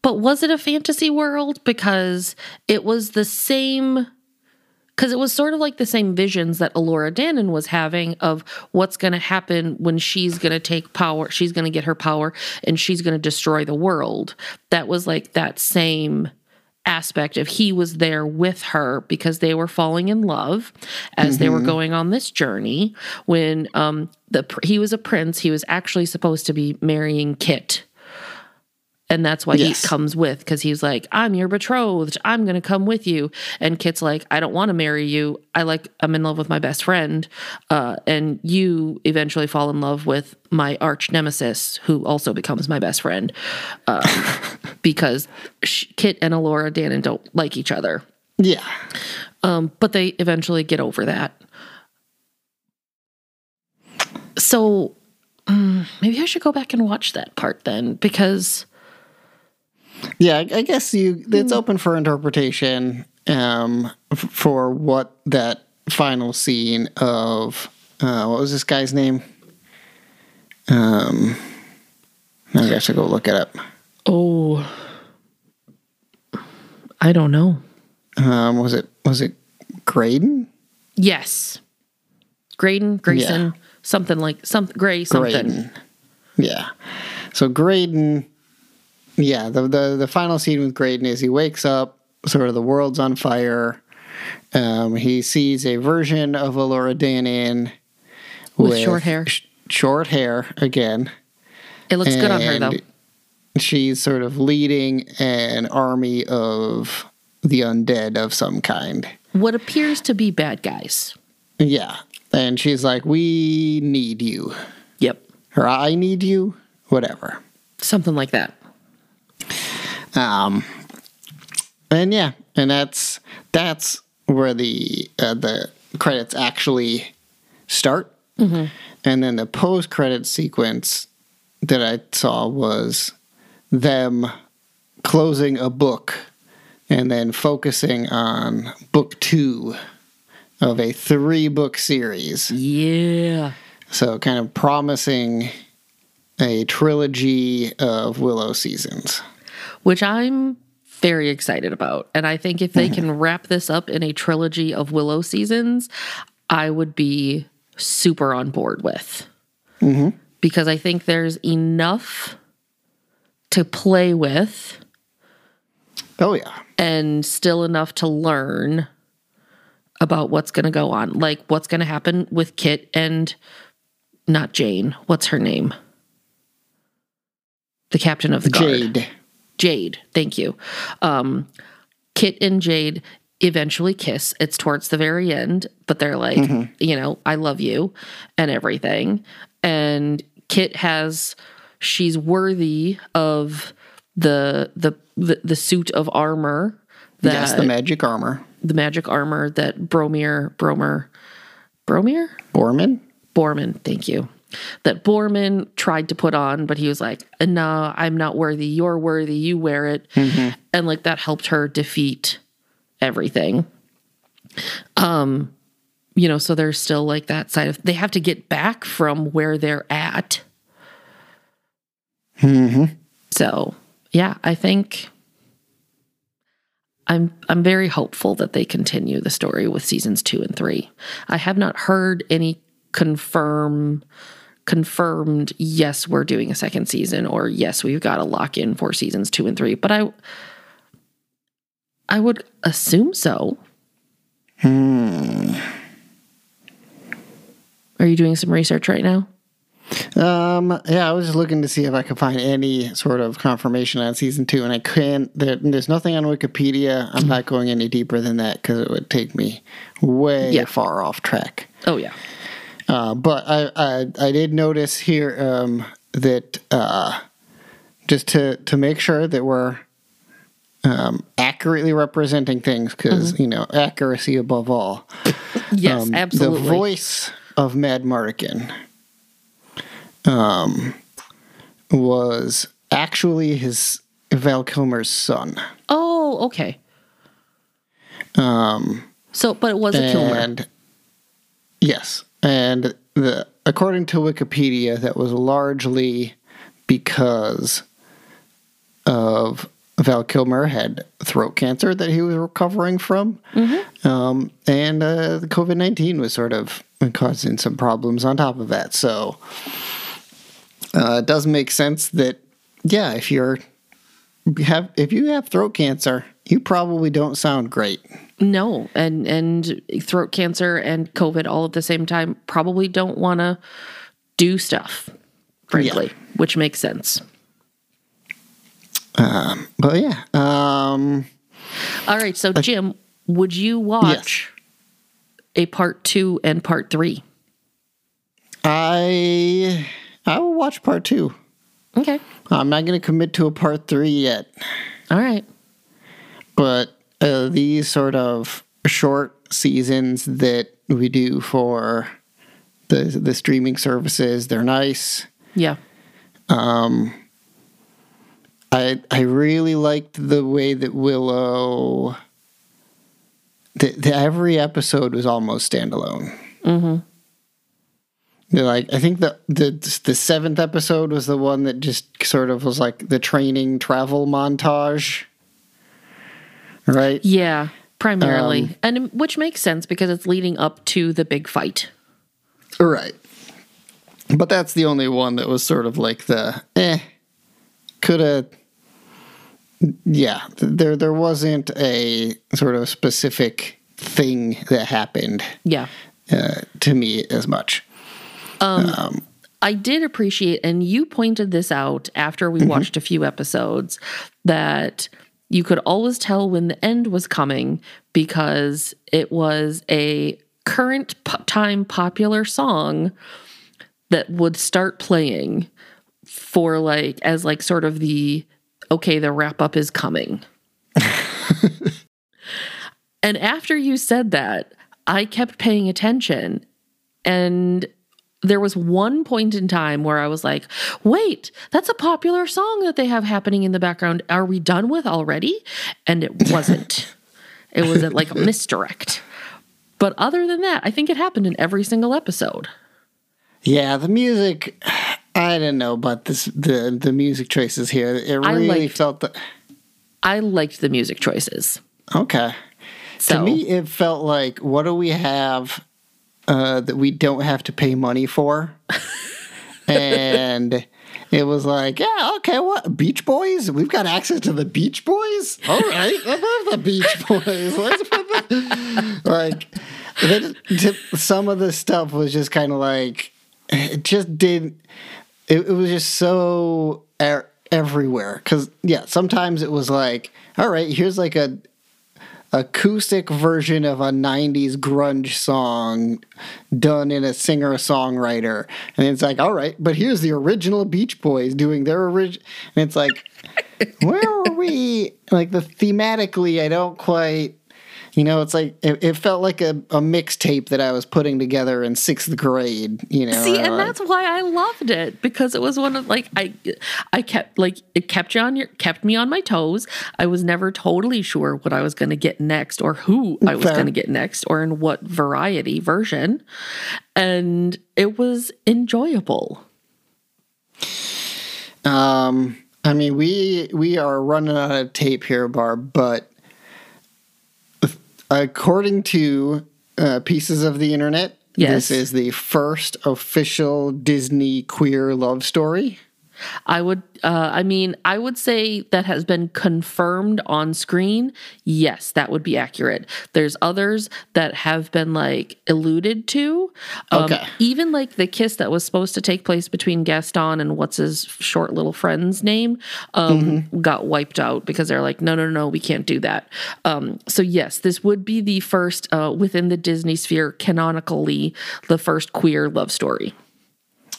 But was it a fantasy world? Because it was the same, because it was sort of like the same visions that Elora Danan was having of what's going to happen when she's going to take power, she's going to get her power, and she's going to destroy the world. That was like that same aspect of he was there with her because they were falling in love as they were going on this journey. When he was a prince, he was actually supposed to be marrying Kit. And that's why he comes with, because he's like, I'm your betrothed. I'm going to come with you. And Kit's like, I don't want to marry you. I'm in love with my best friend. And you eventually fall in love with my arch nemesis, who also becomes my best friend. Because Kit and Elora Danan don't like each other. Yeah. But they eventually get over that. So maybe I should go back and watch that part then, because... Yeah, I guess it's open for interpretation for what that final scene of, what was this guy's name? I guess I'll go look it up. Oh, I don't know. Was it Graydon? Yes. Grayson, yeah. Graydon. Yeah. So Graydon... Yeah, the final scene with Graydon is he wakes up, sort of the world's on fire. He sees a version of Elora Danan with short hair. Short hair again. It looks good on her, though. She's sort of leading an army of the undead of some kind. What appears to be bad guys. Yeah, and she's like, we need you. Yep. Or I need you, whatever. Something like that. And that's where the credits actually start. Mm-hmm. And then the post-credit sequence that I saw was them closing a book and then focusing on book 2 of a 3-book series. Yeah. So kind of promising a trilogy of Willow seasons. Which I'm very excited about. And I think if they can wrap this up in a trilogy of Willow seasons, I would be super on board with. Mm-hmm. Because I think there's enough to play with. Oh, yeah. And still enough to learn about what's going to go on. Like, what's going to happen with Kit and not Jane. What's her name? The captain of the guard. Jade. Thank you. Kit and Jade eventually kiss. It's towards the very end, but they're like, you know, I love you and everything. And Kit has, she's worthy of the suit of armor. That, yes, the magic armor. The magic armor that Boorman, thank you. That Boorman tried to put on, but he was like, no, I'm not worthy. You're worthy. You wear it. Mm-hmm. And like that helped her defeat everything. You know, so there's still like that side of, they have to get back from where they're at. Mm-hmm. So yeah, I think I'm very hopeful that they continue the story with seasons 2 and 3. I have not heard any confirmed, yes, we're doing a second season, or yes, we've got to lock in for seasons 2 and 3. But I would assume so. Are you doing some research right now? Yeah, I was just looking to see if I could find any sort of confirmation on season 2, and I can't. There's nothing on Wikipedia. I'm not going any deeper than that because it would take me way far off track. Oh, yeah. But I did notice here that just to make sure that we're accurately representing things, because, you know, accuracy above all. Yes, absolutely. The voice of Mad Mardigan was actually Val Kilmer's son. Oh, okay. But it was a Kilmer. Yes. And according to Wikipedia, that was largely because of Val Kilmer had throat cancer that he was recovering from. Mm-hmm. And COVID-19 was sort of causing some problems on top of that. So it does make sense that, yeah, if you have throat cancer, you probably don't sound great. No, and throat cancer and COVID all at the same time probably don't want to do stuff, frankly, which makes sense. But yeah. All right, so Jim, would you watch a part 2 and part 3? I will watch part 2. Okay. I'm not going to commit to a part 3 yet. All right. But these sort of short seasons that we do for the streaming services, they're nice. Yeah. I really liked the way that Willow, every episode was almost standalone. Mm-hmm. Like, I think the 7th episode was the one that just sort of was like the training travel montage. Right? Yeah, primarily. And which makes sense because it's leading up to the big fight. Right. But that's the only one that was sort of like there wasn't a sort of specific thing that happened. Yeah. To me as much. I did appreciate, and you pointed this out after we watched a few episodes, that you could always tell when the end was coming because it was a current time popular song that would start playing for like, as like sort of the wrap up is coming. And after you said that, I kept paying attention, and There was one point in time where I was like, wait, that's a popular song that they have happening in the background. Are we done with already? And it wasn't. It was like a misdirect. But other than that, I think it happened in every single episode. Yeah, the music, I don't know about this, the music choices here. It really I liked the music choices. Okay. So, to me, it felt like, what do we have that we don't have to pay money for? And it was like, yeah, okay, what? Beach Boys? We've got access to the Beach Boys? All right, I love the Beach Boys. Let's put that. Some of the stuff was just kind of like, it just didn't, it was just so everywhere. Because, yeah, sometimes it was like, all right, here's like a acoustic version of a 90s grunge song done in a singer-songwriter. And it's like, all right, but here's the original Beach Boys doing their original. And it's like, where were we? Like, thematically, I don't quite, you know, it's like, it felt like a mixtape that I was putting together in 6th grade, you know. See, and that's why I loved it, because it was one of, like, I kept, like, it kept me on my toes. I was never totally sure what I was going to get next or who I was going to get next or in what variety version. And it was enjoyable. I mean, we are running out of tape here, Barb, but according to pieces of the internet, yes, this is the first official Disney queer love story. I would say that has been confirmed on screen. Yes, that would be accurate. There's others that have been, like, alluded to. Okay. Even, like, the kiss that was supposed to take place between Gaston and what's his short little friend's name got wiped out because they're like, no, we can't do that. So, yes, this would be the first, within the Disney sphere, canonically, the first queer love story.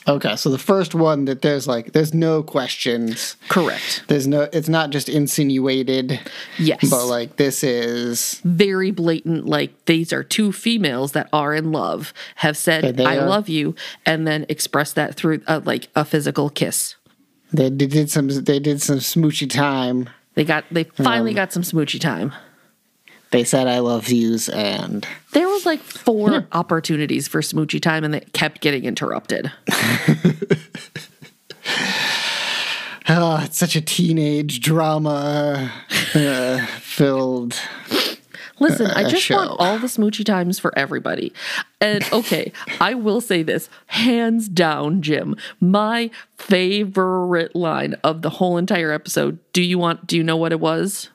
Okay, so the first one that there's no questions. Correct. It's not just insinuated. Yes. But, like, this is very blatant, like, these are two females that are in love, have said, I love you, and then express that through, like, a physical kiss. They did some smoochy time. They finally got some smoochy time. They said, I love yous, and there was like 4 opportunities for smoochie time, and they kept getting interrupted. Oh, it's such a teenage drama filled Listen, I just show. Want all the smoochie times for everybody. And, okay, I will say this. Hands down, Jim, my favorite line of the whole entire episode. Do you know what it was?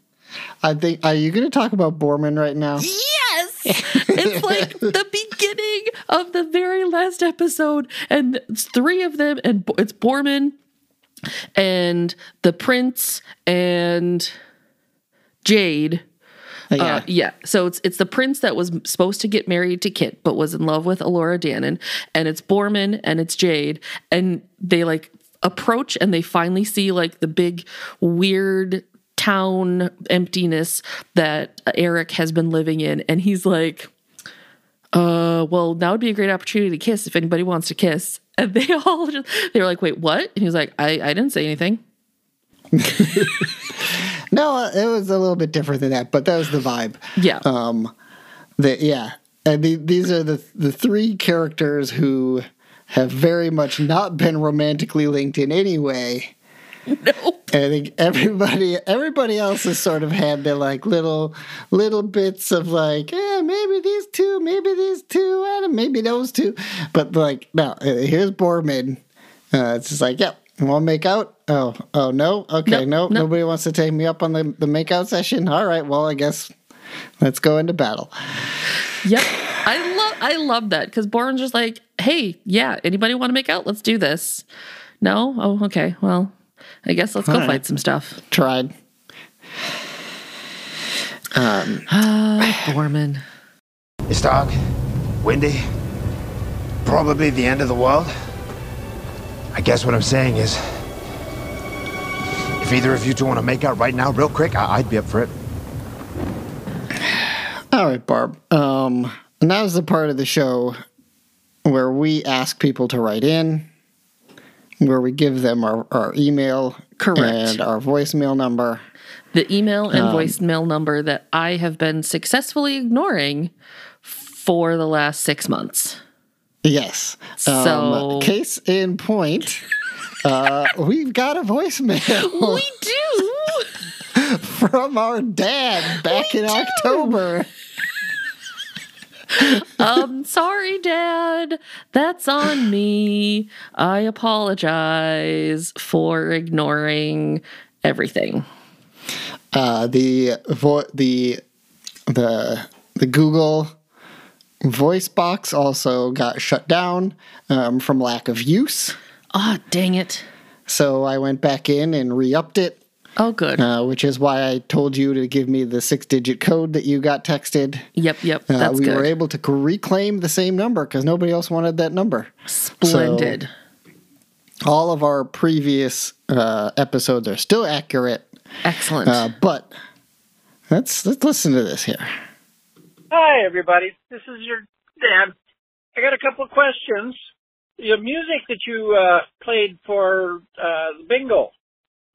I think, are you going to talk about Boorman right now? Yes! It's like the beginning of the very last episode, and it's 3 of them, and it's Boorman, and the prince, and Jade. Yeah. So it's the prince that was supposed to get married to Kit, but was in love with Elora Danan, and it's Boorman, and it's Jade, and they, like, approach, and they finally see, like, the big, weird town emptiness that Eric has been living in, and he's like, well, that would be a great opportunity to kiss if anybody wants to kiss. And they were like, wait, what? And he was like, I didn't say anything. No, it was a little bit different than that, but that was the vibe. Yeah. And these are the 3 characters who have very much not been romantically linked in any way. No. I think everybody else has sort of had their, like, little bits of, like, maybe these two, and maybe those two. But, like, no, here's Boorman. It's just like, yep, yeah, want to make out? Oh, no? Okay, no. Nobody wants to take me up on the makeout session? All right, well, I guess let's go into battle. Yep. I love that, because Boorman's just like, hey, yeah, anybody want to make out? Let's do this. No? Oh, okay, well, I guess let's go fight some stuff. Tried. Boorman. It's dark, windy, probably the end of the world. I guess what I'm saying is, if either of you two want to make out right now, real quick, I'd be up for it. All right, Barb. Now's the part of the show where we ask people to write in, where we give them our email and our voicemail number. The email and voicemail number that I have been successfully ignoring for the last 6 months. Yes. So, case in point, we've got a voicemail. We do. From our dad back in October. Sorry, Dad. That's on me. I apologize for ignoring everything. The Google voice box also got shut down from lack of use. Oh, dang it. So I went back in and re-upped it. Oh, good. Which is why I told you to give me the 6-digit code that you got texted. Yep. That's good. We were able to reclaim the same number because nobody else wanted that number. Splendid. So all of our previous episodes are still accurate. Excellent. But let's listen to this here. Hi, everybody. This is your dad. I got a couple of questions. The music that you played for the bingo.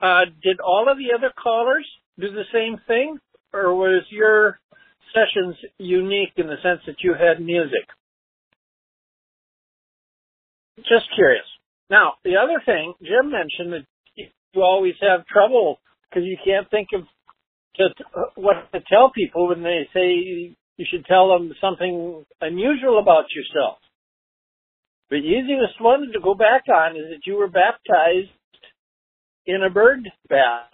Did all of the other callers do the same thing, or was your sessions unique in the sense that you had music? Just curious. Now, the other thing, Jim mentioned that you always have trouble because you can't think of just what to tell people when they say you should tell them something unusual about yourself. The easiest one to go back on is that you were baptized in a bird bath.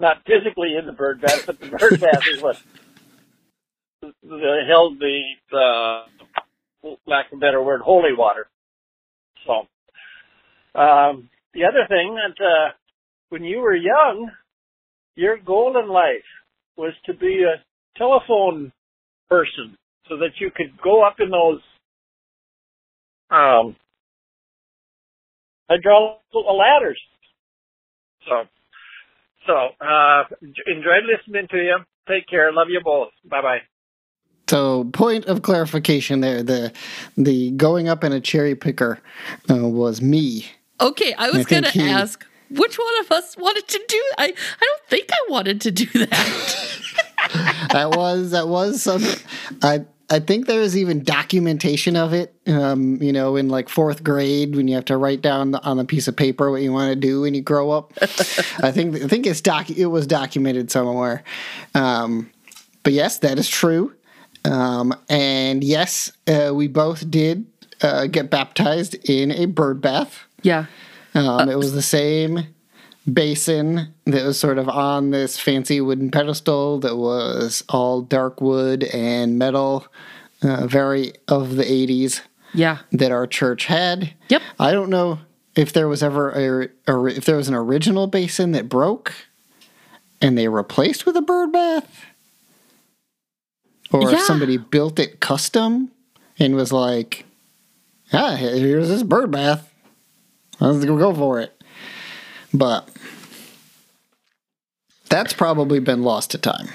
Not physically in the bird bath, but the bird bath is what held the, lack of a better word, holy water. So, the other thing that when you were young, your goal in life was to be a telephone person so that you could go up in those hydraulic ladders. So, enjoyed listening to you. Take care. Love you both. Bye-bye. So, point of clarification there. The going up in a cherry picker was me. Okay, I was going to ask, which one of us wanted to do that? I don't think I wanted to do that. That was some... I think there is even documentation of it, in like 4th grade when you have to write down on a piece of paper what you want to do when you grow up. I think it was documented somewhere. But yes, that is true. And yes, we both did get baptized in a bird bath. Yeah. It was the same basin that was sort of on this fancy wooden pedestal that was all dark wood and metal, very of the 80s, that our church had. Yep. I don't know if there was ever if there was an original basin that broke and they replaced with a bird bath, or if somebody built it custom and was like, here's this bird bath, let's go for it. But that's probably been lost to time.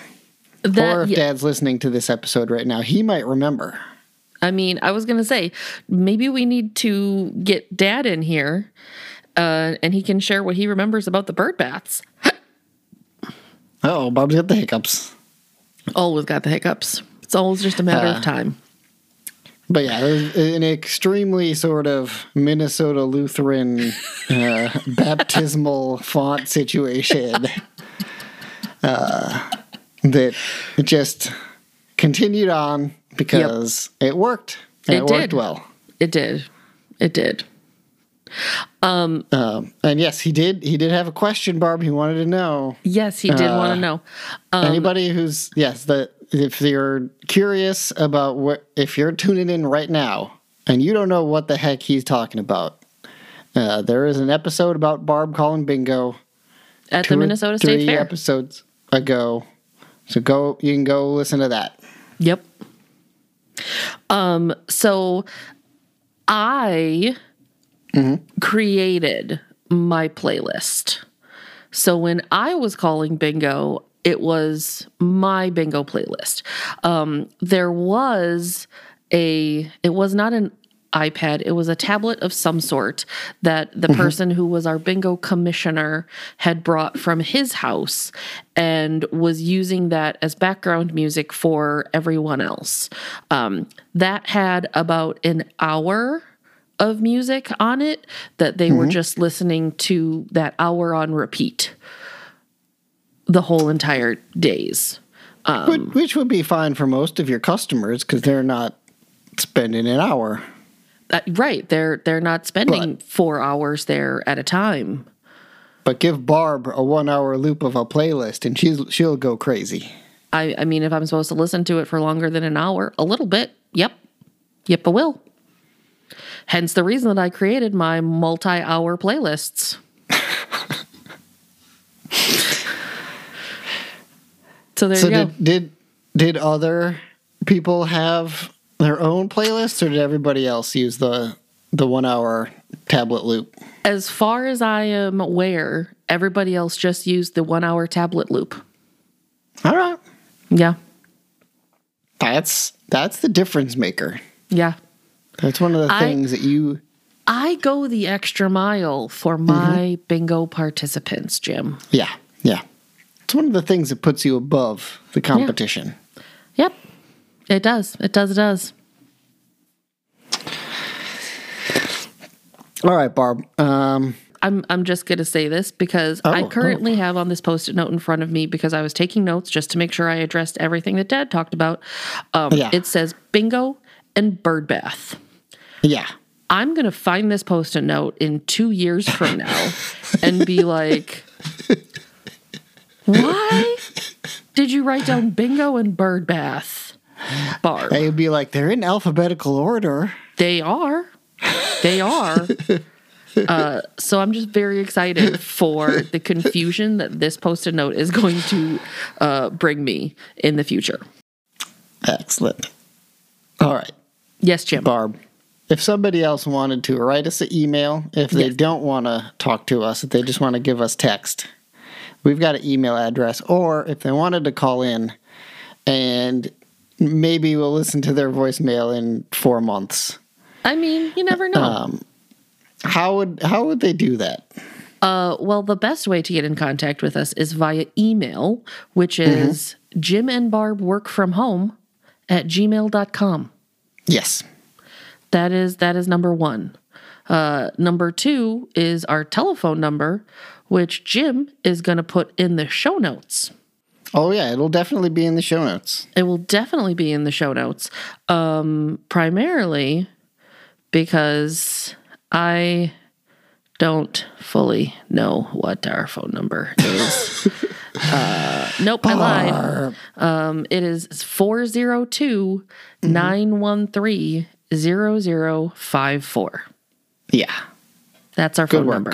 Or if Dad's listening to this episode right now, he might remember. I mean, I was going to say, maybe we need to get Dad in here and he can share what he remembers about the bird baths. Uh-oh, Bob's got the hiccups. Always got the hiccups. It's always just a matter of time. But yeah, an extremely sort of Minnesota Lutheran baptismal font situation that just continued on because it worked. And it worked well. It did. And yes, he did have a question, Barb. He wanted to know. Yes, he did want to know. Anybody who's, if you're curious about if you're tuning in right now and you don't know what the heck he's talking about, there is an episode about Barb calling bingo at the Minnesota State Fair 3 episodes ago. So you can go listen to that. Yep. So I created my playlist. So when I was calling bingo, it was my bingo playlist. It was not an iPad. It was a tablet of some sort that the person who was our bingo commissioner had brought from his house and was using that as background music for everyone else. That had about an hour of music on it that they were just listening to that hour on repeat the whole entire days. Which would be fine for most of your customers because they're not spending an hour. Right. They're not spending 4 hours there at a time. But give Barb a 1 hour loop of a playlist and she'll go crazy. I mean, if I'm supposed to listen to it for longer than an hour, a little bit. Yep, I will. Hence the reason that I created my multi-hour playlists. So there you go. Did other people have their own playlists, or did everybody else use the 1 hour tablet loop? As far as I am aware, everybody else just used the 1 hour tablet loop. All right. Yeah. That's the difference maker. Yeah. That's one of the things that you... I go the extra mile for my bingo participants, Jim. Yeah. It's one of the things that puts you above the competition. Yeah. Yep. It does. All right, Barb. I'm just going to say this because I currently have on this Post-it note in front of me because I was taking notes just to make sure I addressed everything that Dad talked about. It says bingo and bird bath. Yeah. I'm going to find this Post-it note in 2 years from now and be like, why did you write down bingo and bird bath? Barb. They'd be like, they're in alphabetical order. They are. So I'm just very excited for the confusion that this Post-it note is going to bring me in the future. Excellent. All right. Yes, Jim. Barb, if somebody else wanted to write us an email, if they don't want to talk to us, if they just want to give us text, we've got an email address. Or if they wanted to call in and... maybe we'll listen to their voicemail in 4 months. I mean, you never know. How would they do that? Well, the best way to get in contact with us is via email, which is jimandbarbworkfromhome@gmail.com. Yes. That is number one. Number two is our telephone number, which Jim is going to put in the show notes. Oh, yeah. It'll definitely be in the show notes. Primarily because I don't fully know what our phone number is. Nope, I lied. It is 402-913-0054. Yeah. That's our phone number.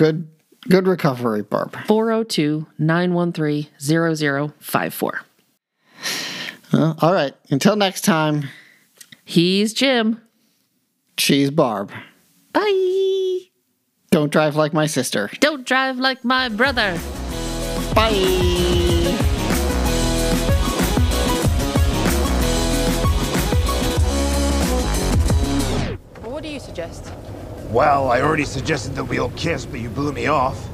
Good recovery, Barb. 402-913-0054. All right. Until next time. He's Jim. She's Barb. Bye. Don't drive like my sister. Don't drive like my brother. Bye. What do you suggest? Well, I already suggested that we all kiss, but you blew me off.